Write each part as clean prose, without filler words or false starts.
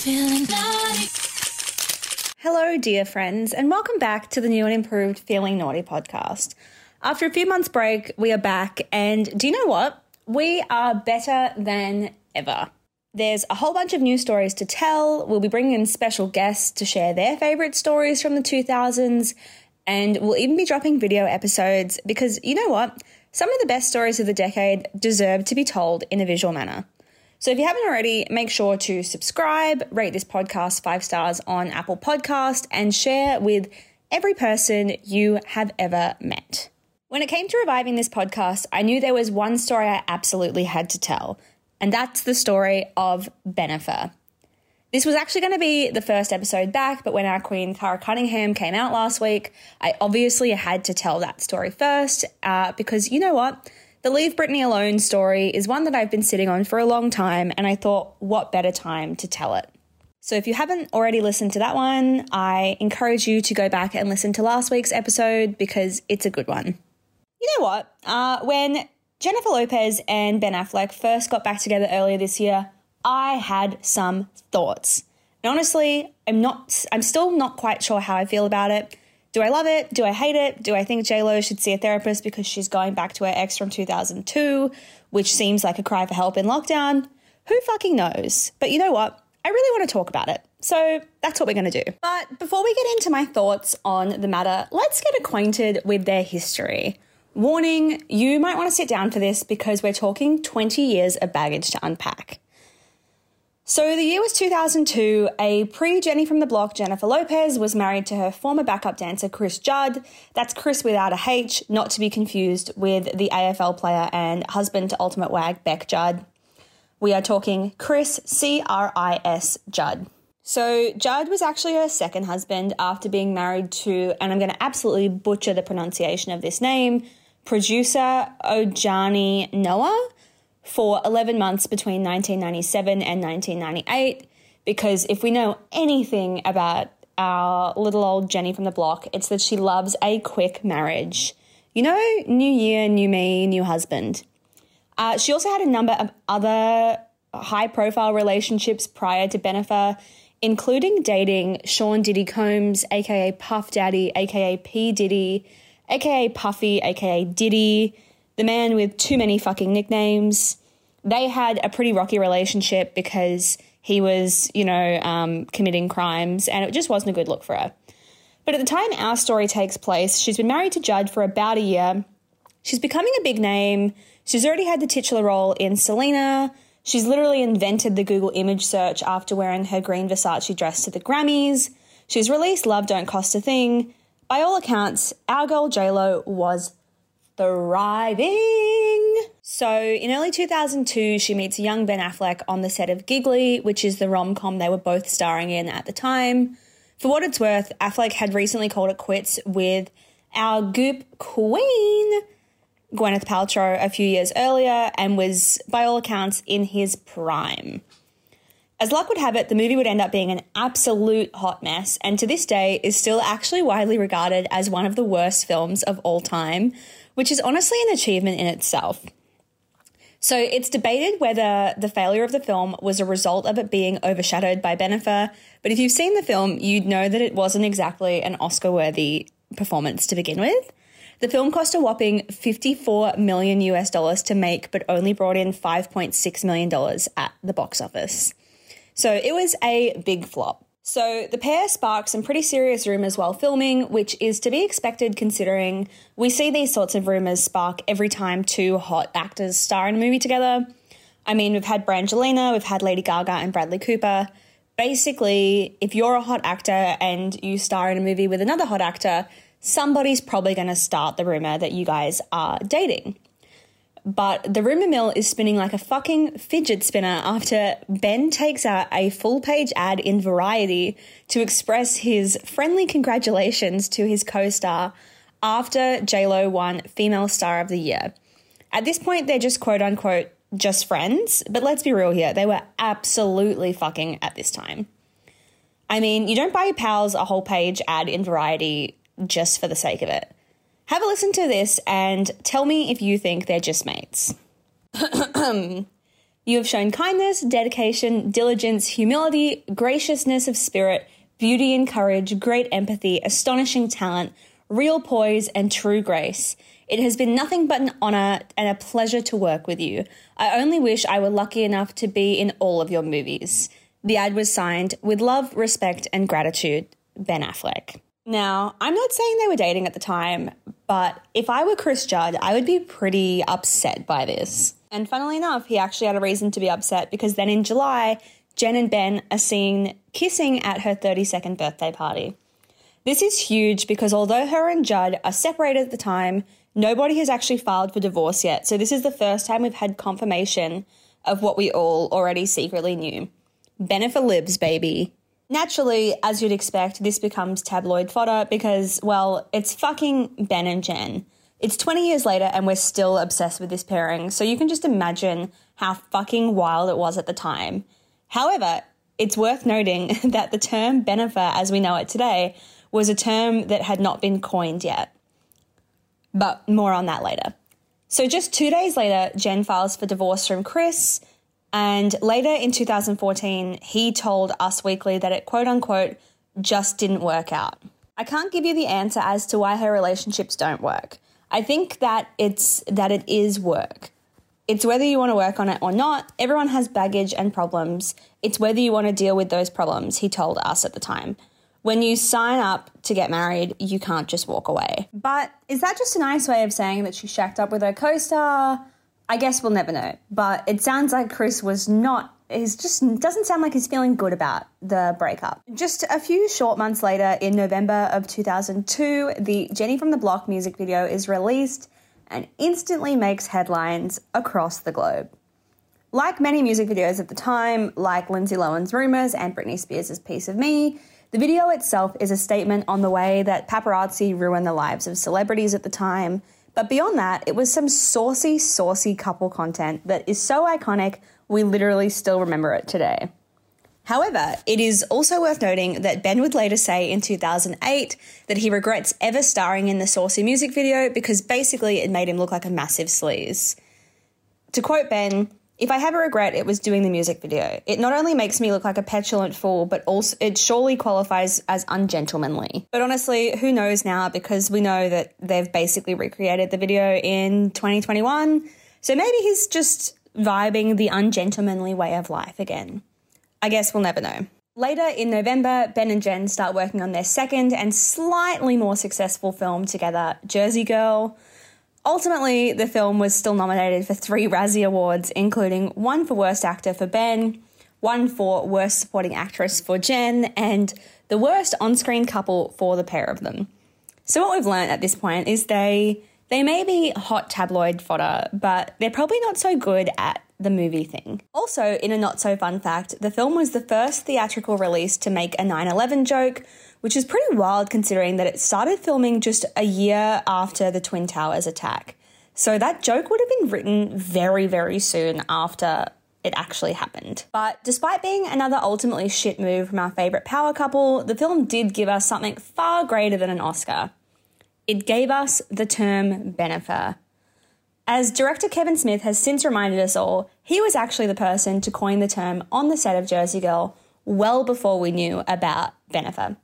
Feeling Naughty. Hello, dear friends, and welcome back to the new and improved Feeling Naughty podcast. After a few months break, we are back, and do you know what? We are better than ever. There's a whole bunch of new stories to tell. We'll be bringing in special guests to share their favourite stories from the 2000s, and we'll even be dropping video episodes because, you know what, some of the best stories of the decade deserve to be told in a visual manner. So if you haven't already, make sure to subscribe, rate this podcast 5 stars on Apple Podcast, and share with every person you have ever met. When it came to reviving this podcast, I knew there was one story I absolutely had to tell, and that's the story of Bennifer. This was actually going to be the first episode back, but when our queen Cara Cunningham came out last week, I obviously had to tell that story first because you know what? The Leave Britney Alone story is one that I've been sitting on for a long time, and I thought, what better time to tell it? So if you haven't already listened to that one, I encourage you to go back and listen to last week's episode because it's a good one. You know what? When Jennifer Lopez and Ben Affleck first got back together earlier this year, I had some thoughts. And honestly, I'm still not quite sure how I feel about it. Do I love it? Do I hate it? Do I think J-Lo should see a therapist because she's going back to her ex from 2002, which seems like a cry for help in lockdown? Who fucking knows? But you know what? I really want to talk about it. So that's what we're going to do. But before we get into my thoughts on the matter, let's get acquainted with their history. Warning, you might want to sit down for this because we're talking 20 years of baggage to unpack. So the year was 2002, a pre-Jenny from the Block Jennifer Lopez was married to her former backup dancer Chris Judd. That's Chris without a H, not to be confused with the AFL player and husband to Ultimate Wag Beck Judd. We are talking Chris, C-R-I-S, Judd. So Judd was actually her second husband after being married to, and I'm going to absolutely butcher the pronunciation of this name, producer Ojani Noah, for 11 months between 1997 and 1998, because if we know anything about our little old Jenny from the Block, it's that she loves a quick marriage. You know, new year, new me, new husband. She also had a number of other high-profile relationships prior to Bennifer, including dating Sean Diddy Combs, a.k.a. Puff Daddy, a.k.a. P. Diddy, a.k.a. Puffy, a.k.a. Diddy, the man with too many fucking nicknames. They had a pretty rocky relationship because he was, committing crimes, and it just wasn't a good look for her. But at the time our story takes place, she's been married to Judd for about a year. She's becoming a big name. She's already had the titular role in Selena. She's literally invented the Google image search after wearing her green Versace dress to the Grammys. She's released Love Don't Cost a Thing. By all accounts, our girl J-Lo was thriving. So in early 2002, she meets young Ben Affleck on the set of Gigli, which is the rom-com they were both starring in at the time. For what it's worth, Affleck had recently called it quits with our goop queen, Gwyneth Paltrow, a few years earlier and was, by all accounts, in his prime. As luck would have it, the movie would end up being an absolute hot mess and to this day is still actually widely regarded as one of the worst films of all time, which is honestly an achievement in itself. So it's debated whether the failure of the film was a result of it being overshadowed by Bennifer, but if you've seen the film, you'd know that it wasn't exactly an Oscar-worthy performance to begin with. The film cost a whopping $54 million to make, but only brought in $5.6 million at the box office. So it was a big flop. So the pair sparked some pretty serious rumours while filming, which is to be expected considering we see these sorts of rumours spark every time two hot actors star in a movie together. I mean, we've had Brangelina, we've had Lady Gaga and Bradley Cooper. Basically, if you're a hot actor and you star in a movie with another hot actor, somebody's probably going to start the rumour that you guys are dating. But the rumour mill is spinning like a fucking fidget spinner after Ben takes out a full-page ad in Variety to express his friendly congratulations to his co-star after J-Lo won Female Star of the Year. At this point, they're just quote-unquote just friends, but let's be real here. They were absolutely fucking at this time. I mean, you don't buy your pals a whole-page ad in Variety just for the sake of it. Have a listen to this and tell me if you think they're just mates. You have shown kindness, dedication, diligence, humility, graciousness of spirit, beauty and courage, great empathy, astonishing talent, real poise and true grace. It has been nothing but an honor and a pleasure to work with you. I only wish I were lucky enough to be in all of your movies. The ad was signed, with love, respect and gratitude, Ben Affleck. Now, I'm not saying they were dating at the time, but if I were Chris Judd, I would be pretty upset by this. And funnily enough, he actually had a reason to be upset because then in July, Jen and Ben are seen kissing at her 32nd birthday party. This is huge because although her and Judd are separated at the time, nobody has actually filed for divorce yet. So this is the first time we've had confirmation of what we all already secretly knew. Bennifer lives, baby. Naturally, as you'd expect, this becomes tabloid fodder because, well, it's fucking Ben and Jen. It's 20 years later and we're still obsessed with this pairing, so you can just imagine how fucking wild it was at the time. However, it's worth noting that the term Bennifer as we know it today was a term that had not been coined yet. But more on that later. So just 2 days later, Jen files for divorce from Chris, and later in 2014, he told Us Weekly that it, quote unquote, just didn't work out. I can't give you the answer as to why her relationships don't work. I think that it is work. It's whether you want to work on it or not. Everyone has baggage and problems. It's whether you want to deal with those problems, he told us at the time. When you sign up to get married, you can't just walk away. But is that just a nice way of saying that she shacked up with her co-star? I guess we'll never know. But it sounds like Chris was not, doesn't sound like he's feeling good about the breakup. Just a few short months later, in November of 2002, the Jenny from the Block music video is released and instantly makes headlines across the globe. Like many music videos at the time, like Lindsay Lohan's Rumours and Britney Spears' Piece of Me, the video itself is a statement on the way that paparazzi ruined the lives of celebrities at the time. But beyond that, it was some saucy couple content that is so iconic, we literally still remember it today. However, it is also worth noting that Ben would later say in 2008 that he regrets ever starring in the saucy music video because basically it made him look like a massive sleaze. To quote Ben, "If I have a regret, it was doing the music video. It not only makes me look like a petulant fool, but also it surely qualifies as ungentlemanly." But honestly, who knows now, because we know that they've basically recreated the video in 2021. So maybe he's just vibing the ungentlemanly way of life again. I guess we'll never know. Later in November, Ben and Jen start working on their second and slightly more successful film together, Jersey Girl. Ultimately, the film was still nominated for 3 Razzie Awards, including one for Worst Actor for Ben, one for Worst Supporting Actress for Jen, and the Worst On-Screen Couple for the pair of them. So what we've learned at this point is they may be hot tabloid fodder, but they're probably not so good at the movie thing. Also, in a not-so-fun fact, the film was the first theatrical release to make a 9/11 joke, which is pretty wild considering that it started filming just a year after the Twin Towers attack. So that joke would have been written very, very soon after it actually happened. But despite being another ultimately shit move from our favourite power couple, the film did give us something far greater than an Oscar. It gave us the term Bennifer. As director Kevin Smith has since reminded us all, he was actually the person to coin the term on the set of Jersey Girl well before we knew about Bennifer.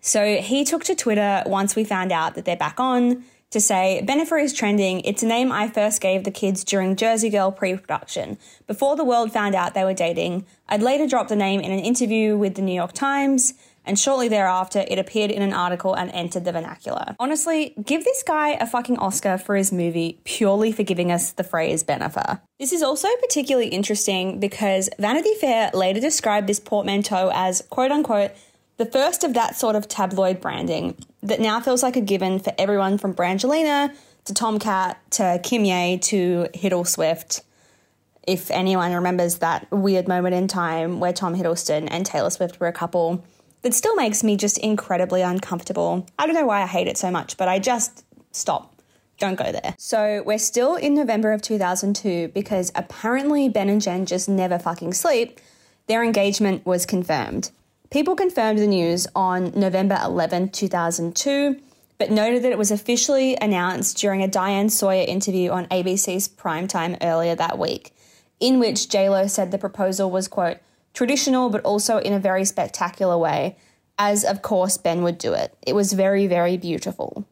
So he took to Twitter once we found out that they're back on to say, "Bennifer is trending. It's a name I first gave the kids during Jersey Girl pre-production. Before the world found out they were dating, I'd later dropped the name in an interview with the New York Times, and shortly thereafter it appeared in an article and entered the vernacular." Honestly, give this guy a fucking Oscar for his movie purely for giving us the phrase Bennifer. This is also particularly interesting because Vanity Fair later described this portmanteau as, quote unquote, "the first of that sort of tabloid branding that now feels like a given for everyone from Brangelina to Tomcat to Kimye to Hiddleswift," if anyone remembers that weird moment in time where Tom Hiddleston and Taylor Swift were a couple. That still makes me just incredibly uncomfortable. I don't know why I hate it so much, but I just stop. Don't go there. So we're still in November of 2002 because apparently Ben and Jen just never fucking sleep. Their engagement was confirmed. People confirmed the news on November 11, 2002, but noted that it was officially announced during a Diane Sawyer interview on ABC's Primetime earlier that week. in which J-Lo said the proposal was, quote, traditional but also in a very spectacular way, as of course Ben would do it. It was very, very beautiful.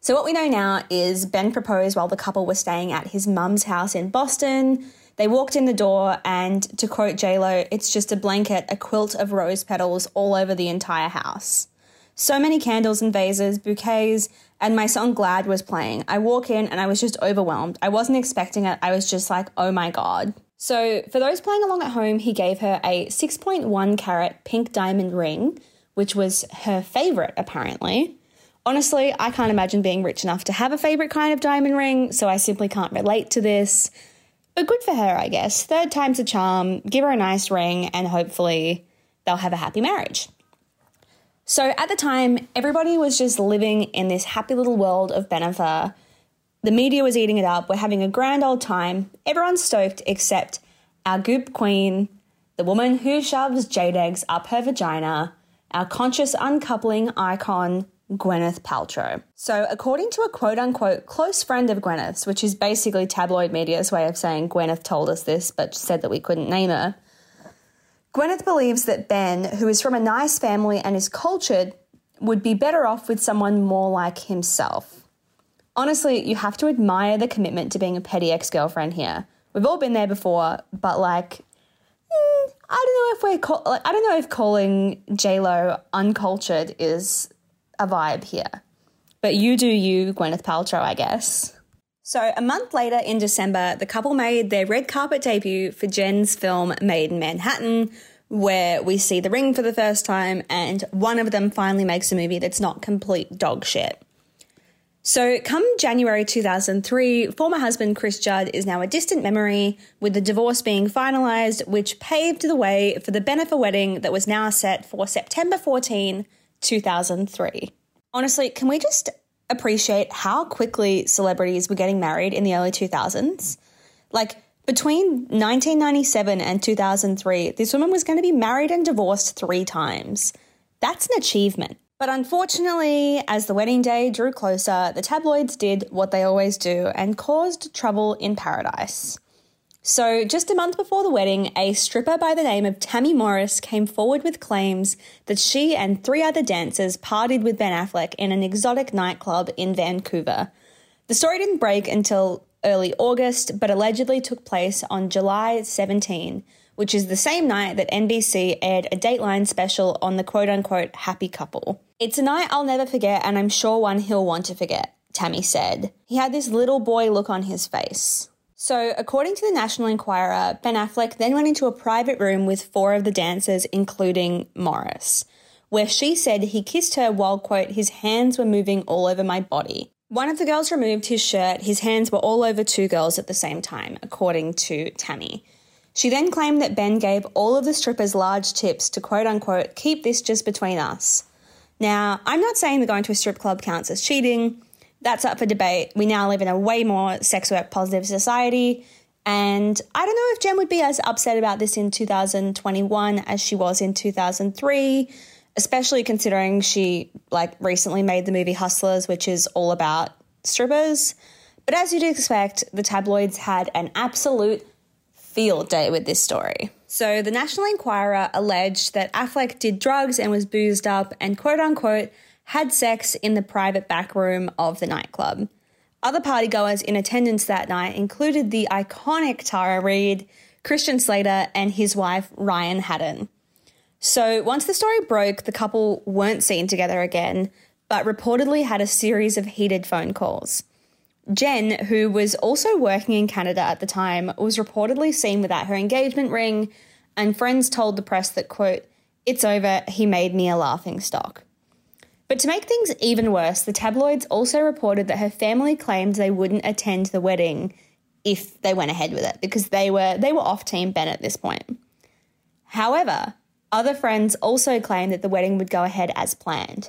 So what we know now is Ben proposed while the couple were staying at his mum's house in Boston. They walked in the door and, to quote J-Lo, it's just a blanket, a quilt of rose petals all over the entire house. So many candles and vases, bouquets, and my song Glad was playing. I walk in and I was just overwhelmed. I wasn't expecting it. I was just like, oh my God. So for those playing along at home, he gave her a 6.1 carat pink diamond ring, which was her favorite apparently. Honestly, I can't imagine being rich enough to have a favorite kind of diamond ring, so I simply can't relate to this. But good for her, I guess. Third time's a charm. Give her a nice ring and hopefully they'll have a happy marriage. So at the time, everybody was just living in this happy little world of Bennifer. The media was eating it up. We're having a grand old time. Everyone's stoked except our goop queen, the woman who shoves jade eggs up her vagina, our conscious uncoupling icon, Gwyneth Paltrow. So according to a quote-unquote close friend of Gwyneth's, which is basically tabloid media's way of saying Gwyneth told us this but said that we couldn't name her, Gwyneth believes that Ben, who is from a nice family and is cultured, would be better off with someone more like himself. Honestly, you have to admire the commitment to being a petty ex-girlfriend here. We've all been there before, but like, I don't know if calling J-Lo uncultured is a vibe here. But you do you, Gwyneth Paltrow, I guess. So a month later in December, the couple made their red carpet debut for Jen's film Made in Manhattan, where we see the ring for the first time and one of them finally makes a movie that's not complete dog shit. So come January 2003, former husband Chris Judd is now a distant memory, with the divorce being finalised, which paved the way for the Bennifer wedding that was now set for September 14, 2003. Honestly, can we just appreciate how quickly celebrities were getting married in the early 2000s? Like, between 1997 and 2003, this woman was going to be married and divorced 3 times. That's an achievement. But unfortunately, as the wedding day drew closer, the tabloids did what they always do and caused trouble in paradise. So just a month before the wedding, a stripper by the name of Tammy Morris came forward with claims that she and 3 other dancers partied with Ben Affleck in an exotic nightclub in Vancouver. The story didn't break until early August, but allegedly took place on July 17, which is the same night that NBC aired a Dateline special on the quote-unquote happy couple. It's a night I'll never forget, and I'm sure one he'll want to forget, Tammy said. He had this little boy look on his face. So according to the National Enquirer, Ben Affleck then went into a private room with 4 of the dancers, including Morris, where she said he kissed her while, quote, his hands were moving all over my body. One of the girls removed his shirt. His hands were all over 2 girls at the same time, according to Tammy. She then claimed that Ben gave all of the strippers large tips to, quote-unquote, keep this just between us. Now, I'm not saying that going to a strip club counts as cheating. That's up for debate. We now live in a way more sex work positive society, and I don't know if Jen would be as upset about this in 2021 as she was in 2003, especially considering she recently made the movie Hustlers, which is all about strippers. But as you'd expect, the tabloids had an absolute field day with this story. So the National Enquirer alleged that Affleck did drugs and was boozed up and, quote unquote, had sex in the private back room of the nightclub. Other partygoers in attendance that night included the iconic Tara Reid, Christian Slater, and his wife Ryan Haddon. So once the story broke, the couple weren't seen together again, but reportedly had a series of heated phone calls. Jen, who was also working in Canada at the time, was reportedly seen without her engagement ring, and friends told the press that, quote, it's over, he made me a laughingstock. But to make things even worse, the tabloids also reported that her family claimed they wouldn't attend the wedding if they went ahead with it, because they were off Team Ben at this point. However, other friends also claimed that the wedding would go ahead as planned.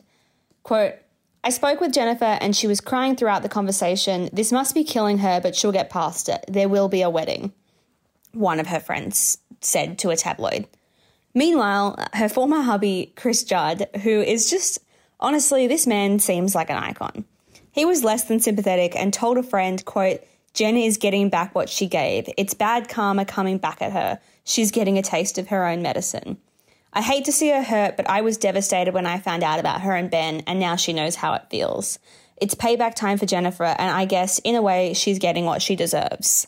Quote, I spoke with Jennifer and she was crying throughout the conversation. This must be killing her, but she'll get past it. There will be a wedding, one of her friends said to a tabloid. Meanwhile, her former hubby, Chris Judd, who is just, honestly, this man seems like an icon. He was less than sympathetic and told a friend, quote, Jen is getting back what she gave. It's bad karma coming back at her. She's getting a taste of her own medicine. I hate to see her hurt, but I was devastated when I found out about her and Ben, and now she knows how it feels. It's payback time for Jennifer, and I guess, in a way, she's getting what she deserves.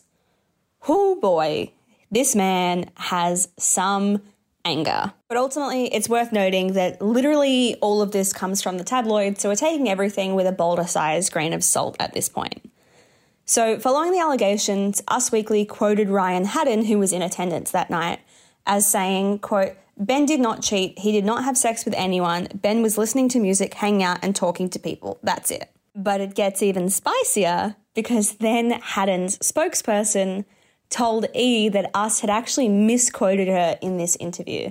Oh boy, this man has some anger. But ultimately, it's worth noting that literally all of this comes from the tabloids, so we're taking everything with a boulder-sized grain of salt at this point. So following the allegations, Us Weekly quoted Ryan Haddon, who was in attendance that night, as saying, quote, Ben did not cheat. He did not have sex with anyone. Ben was listening to music, hanging out and talking to people. That's it. But it gets even spicier because then Haddon's spokesperson told E! That Us had actually misquoted her in this interview.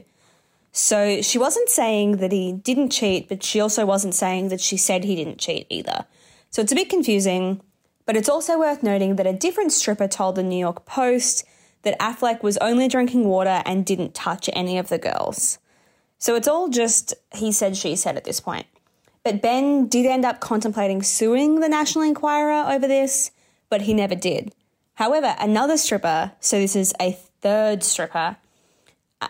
So she wasn't saying that he didn't cheat, but she also wasn't saying that she said he didn't cheat either. So it's a bit confusing. But it's also worth noting that a different stripper told the New York Post that Affleck was only drinking water and didn't touch any of the girls. So it's all just he said, she said at this point. But Ben did end up contemplating suing the National Enquirer over this, but he never did. However, another stripper, so this is a third stripper,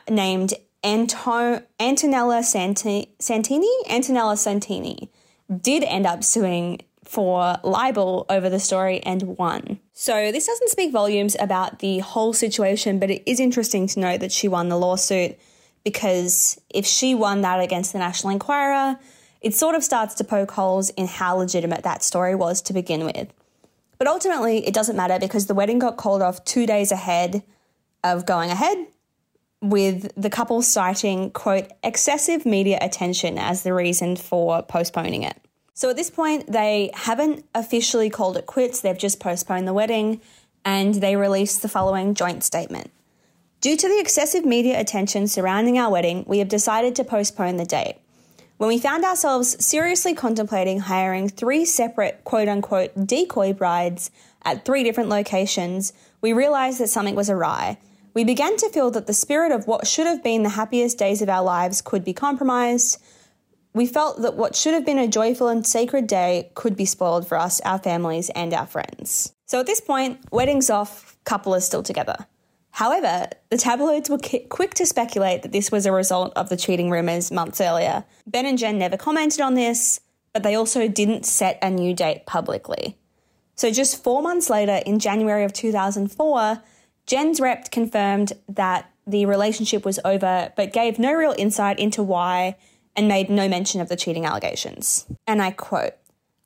named Antonella Santini, did end up suing for libel over the story and won. So this doesn't speak volumes about the whole situation, but it is interesting to note that she won the lawsuit because if she won that against the National Enquirer, it sort of starts to poke holes in how legitimate that story was to begin with. But ultimately, it doesn't matter because the wedding got called off 2 days ahead of going ahead, with the couple citing, quote, excessive media attention as the reason for postponing it. So at this point, they haven't officially called it quits. They've just postponed the wedding and they released the following joint statement. Due to the excessive media attention surrounding our wedding, we have decided to postpone the date. When we found ourselves seriously contemplating hiring 3 separate quote-unquote decoy brides at 3 different locations, we realized that something was awry. We began to feel that the spirit of what should have been the happiest days of our lives could be compromised. We felt that what should have been a joyful and sacred day could be spoiled for us, our families, and our friends. So at this point, wedding's off, couple is still together. However, the tabloids were quick to speculate that this was a result of the cheating rumours months earlier. Ben and Jen never commented on this, but they also didn't set a new date publicly. So just 4 months later, in January of 2004, Jen's rep confirmed that the relationship was over, but gave no real insight into why and made no mention of the cheating allegations. And I quote,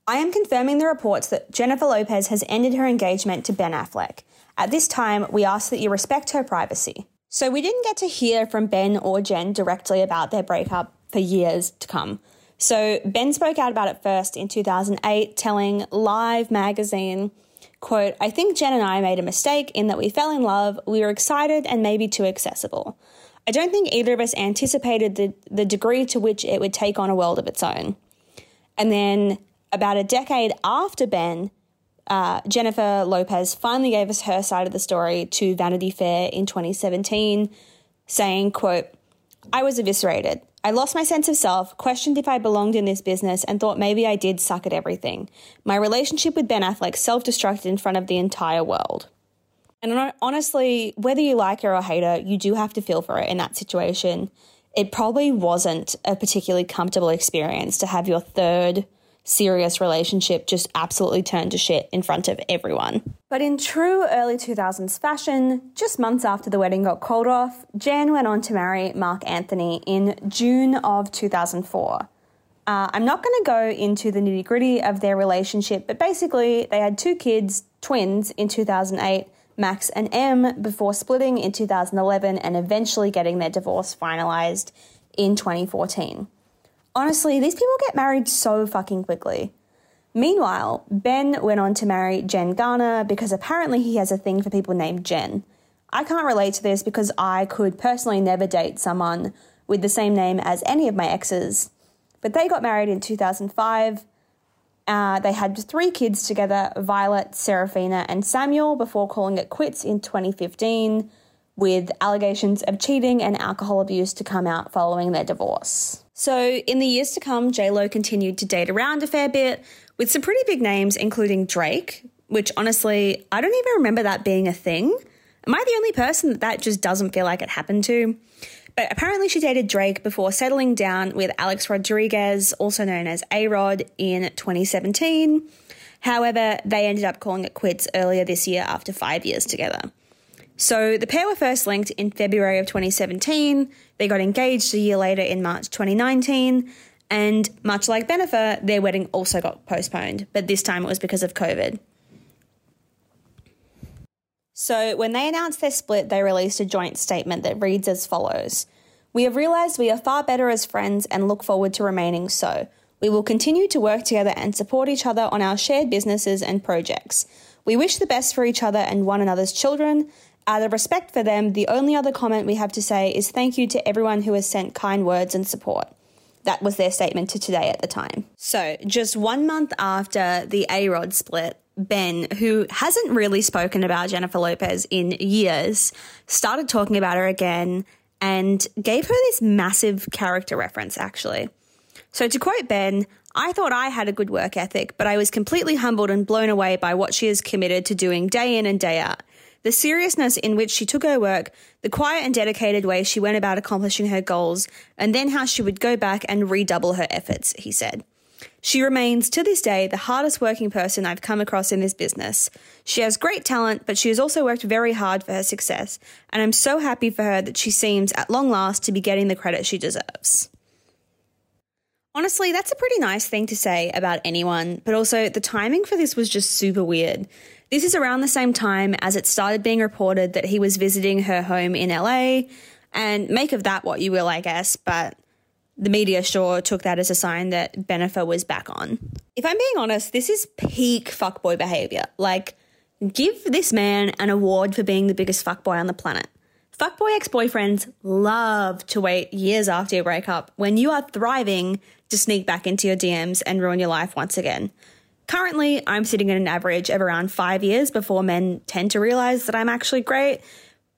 I am confirming the reports that Jennifer Lopez has ended her engagement to Ben Affleck. At this time, we ask that you respect her privacy. So we didn't get to hear from Ben or Jen directly about their breakup for years to come. So Ben spoke out about it first in 2008, telling Live magazine, quote, I think Jen and I made a mistake in that we fell in love, we were excited and maybe too accessible. I don't think either of us anticipated the degree to which it would take on a world of its own. And then about a decade after Ben, Jennifer Lopez finally gave us her side of the story to Vanity Fair in 2017, saying, quote, I was eviscerated. I lost my sense of self, questioned if I belonged in this business, and thought maybe I did suck at everything. My relationship with Ben Affleck self-destructed in front of the entire world. And honestly, whether you like her or hate her, you do have to feel for it in that situation. It probably wasn't a particularly comfortable experience to have your third serious relationship just absolutely turned to shit in front of everyone. But in true early 2000s fashion, just months after the wedding got called off, Jen went on to marry Mark Anthony in June of 2004. I'm not going to go into the nitty-gritty of their relationship, but basically they had 2 kids, twins, in 2008, Max and M, before splitting in 2011 and eventually getting their divorce finalised in 2014. Honestly, these people get married so fucking quickly. Meanwhile, Ben went on to marry Jen Garner because apparently he has a thing for people named Jen. I can't relate to this because I could personally never date someone with the same name as any of my exes, but they got married in 2005. They had 3 kids together, Violet, Serafina and Samuel, before calling it quits in 2015 with allegations of cheating and alcohol abuse to come out following their divorce. So in the years to come, J-Lo continued to date around a fair bit with some pretty big names, including Drake, which honestly, I don't even remember that being a thing. Am I the only person that just doesn't feel like it happened to? But apparently she dated Drake before settling down with Alex Rodriguez, also known as A-Rod, in 2017. However, they ended up calling it quits earlier this year after 5 years together. So the pair were first linked in February of 2017. They got engaged a year later in March 2019. And much like Bennifer, their wedding also got postponed, but this time it was because of COVID. So when they announced their split, they released a joint statement that reads as follows. We have realized we are far better as friends and look forward to remaining so. We will continue to work together and support each other on our shared businesses and projects. We wish the best for each other and one another's children. Out of respect for them, the only other comment we have to say is thank you to everyone who has sent kind words and support. That was their statement to Today at the time. So just 1 month after the A-Rod split, Ben, who hasn't really spoken about Jennifer Lopez in years, started talking about her again and gave her this massive character reference, actually. So to quote Ben, I thought I had a good work ethic, but I was completely humbled and blown away by what she is committed to doing day in and day out. The seriousness in which she took her work, the quiet and dedicated way she went about accomplishing her goals, and then how she would go back and redouble her efforts, he said. She remains, to this day, the hardest working person I've come across in this business. She has great talent, but she has also worked very hard for her success, and I'm so happy for her that she seems, at long last, to be getting the credit she deserves. Honestly, that's a pretty nice thing to say about anyone, but also the timing for this was just super weird. This is around the same time as it started being reported that he was visiting her home in LA, and make of that what you will, I guess, but the media sure took that as a sign that Bennifer was back on. If I'm being honest, this is peak fuckboy behavior. Like, give this man an award for being the biggest fuckboy on the planet. Fuckboy ex-boyfriends love to wait years after your breakup when you are thriving to sneak back into your DMs and ruin your life once again. Currently, I'm sitting at an average of around 5 years before men tend to realize that I'm actually great.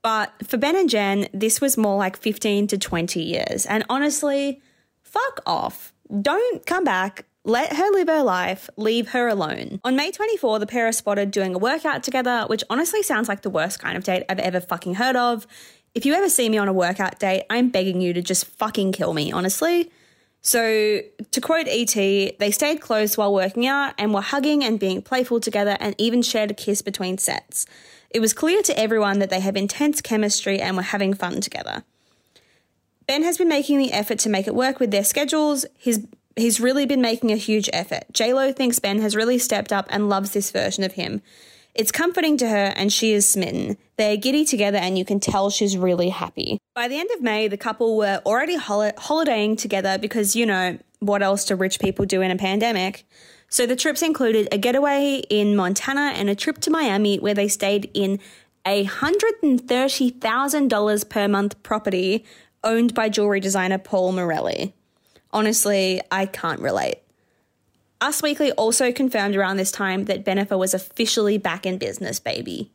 But for Ben and Jen, this was more like 15 to 20 years. And honestly, fuck off. Don't come back. Let her live her life. Leave her alone. On May 24, the pair are spotted doing a workout together, which honestly sounds like the worst kind of date I've ever fucking heard of. If you ever see me on a workout date, I'm begging you to just fucking kill me, honestly. So to quote E.T., they stayed close while working out and were hugging and being playful together and even shared a kiss between sets. It was clear to everyone that they have intense chemistry and were having fun together. Ben has been making the effort to make it work with their schedules. He's really been making a huge effort. J-Lo thinks Ben has really stepped up and loves this version of him. It's comforting to her and she is smitten. They're giddy together and you can tell she's really happy. By the end of May, the couple were already holidaying together because, you know, what else do rich people do in a pandemic? So the trips included a getaway in Montana and a trip to Miami where they stayed in a $130,000 per month property owned by jewelry designer Paul Morelli. Honestly, I can't relate. Us Weekly also confirmed around this time that Bennifer was officially back in business, baby.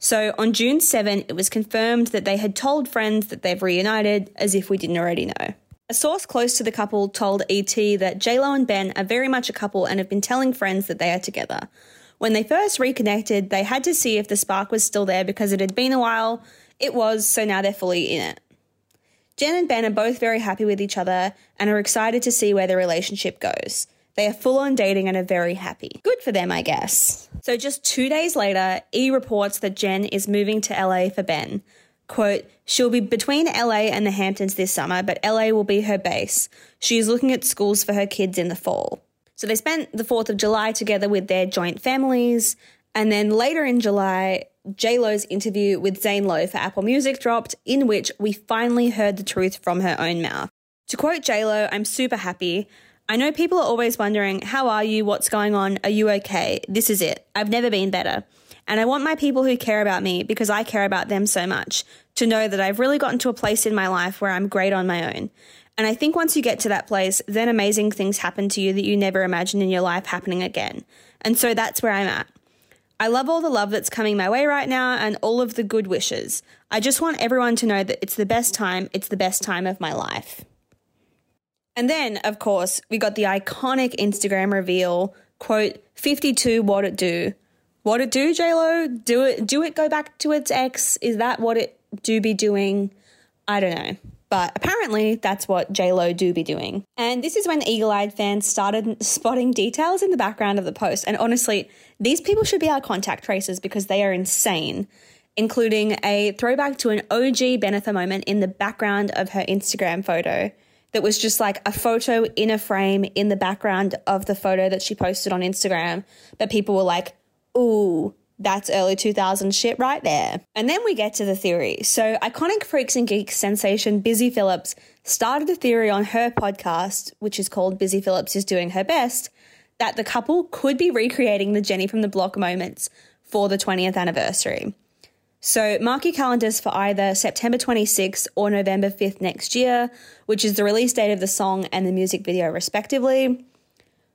So on June 7, it was confirmed that they had told friends that they've reunited, as if we didn't already know. A source close to the couple told ET that J-Lo and Ben are very much a couple and have been telling friends that they are together. When they first reconnected, they had to see if the spark was still there because it had been a while. It was, so now they're fully in it. Jen and Ben are both very happy with each other and are excited to see where their relationship goes. They are full on dating and are very happy. Good for them, I guess. So just 2 days later, E! Reports that Jen is moving to LA for Ben. Quote, she'll be between LA and the Hamptons this summer, but LA will be her base. She is looking at schools for her kids in the fall. So they spent the 4th of July together with their joint families. And then later in July, J-Lo's interview with Zane Lowe for Apple Music dropped, in which we finally heard the truth from her own mouth. To quote J-Lo, I'm super happy. I know people are always wondering, how are you? What's going on? Are you okay? This is it. I've never been better. And I want my people who care about me, because I care about them so much, to know that I've really gotten to a place in my life where I'm great on my own. And I think once you get to that place, then amazing things happen to you that you never imagined in your life happening again. And so that's where I'm at. I love all the love that's coming my way right now and all of the good wishes. I just want everyone to know that it's the best time. It's the best time of my life. And then, of course, we got the iconic Instagram reveal, quote, 52 what it do, what it do, J-Lo? Do it go back to its ex? Is that what it do be doing? I don't know. But apparently that's what J-Lo do be doing. And this is when eagle-eyed fans started spotting details in the background of the post. And honestly, these people should be our contact tracers because they are insane, including a throwback to an OG Bennifer moment in the background of her Instagram photo that was just like a photo in a frame in the background of the photo that she posted on Instagram. But people were like, ooh, that's early 2000s shit right there. And then we get to the theory. So iconic Freaks and Geeks sensation Busy Phillips started a theory on her podcast, which is called Busy Phillips Is Doing Her Best, that the couple could be recreating the Jenny from the Block moments for the 20th anniversary. So mark your calendars for either September 26th or November 5th next year, which is the release date of the song and the music video respectively,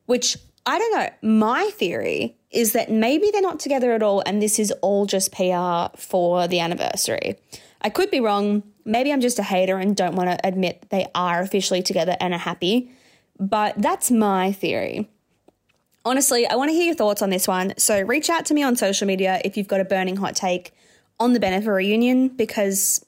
which I don't know. My theory is that maybe they're not together at all and this is all just PR for the anniversary. I could be wrong. Maybe I'm just a hater and don't want to admit that they are officially together and are happy, but that's my theory. Honestly, I want to hear your thoughts on this one, so reach out to me on social media if you've got a burning hot take on the Bennifer reunion because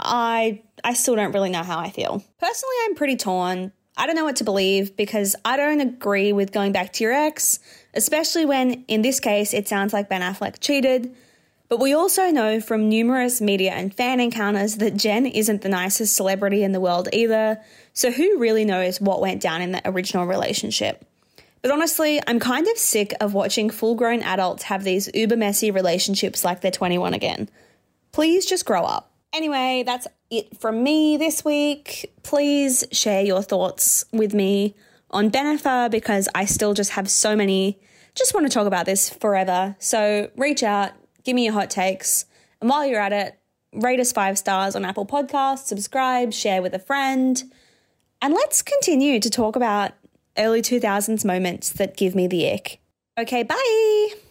I still don't really know how I feel. Personally, I'm pretty torn. I don't know what to believe because I don't agree with going back to your ex, especially when, in this case, it sounds like Ben Affleck cheated. But we also know from numerous media and fan encounters that Jen isn't the nicest celebrity in the world either, so who really knows what went down in that original relationship? But honestly, I'm kind of sick of watching full-grown adults have these uber-messy relationships like they're 21 again. Please just grow up. Anyway, that's it from me this week. Please share your thoughts with me on Bennifer because I still just have so many. Just want to talk about this forever. So reach out, give me your hot takes. And while you're at it, rate us 5 stars on Apple Podcasts, subscribe, share with a friend. And let's continue to talk about early 2000s moments that give me the ick. Okay, bye.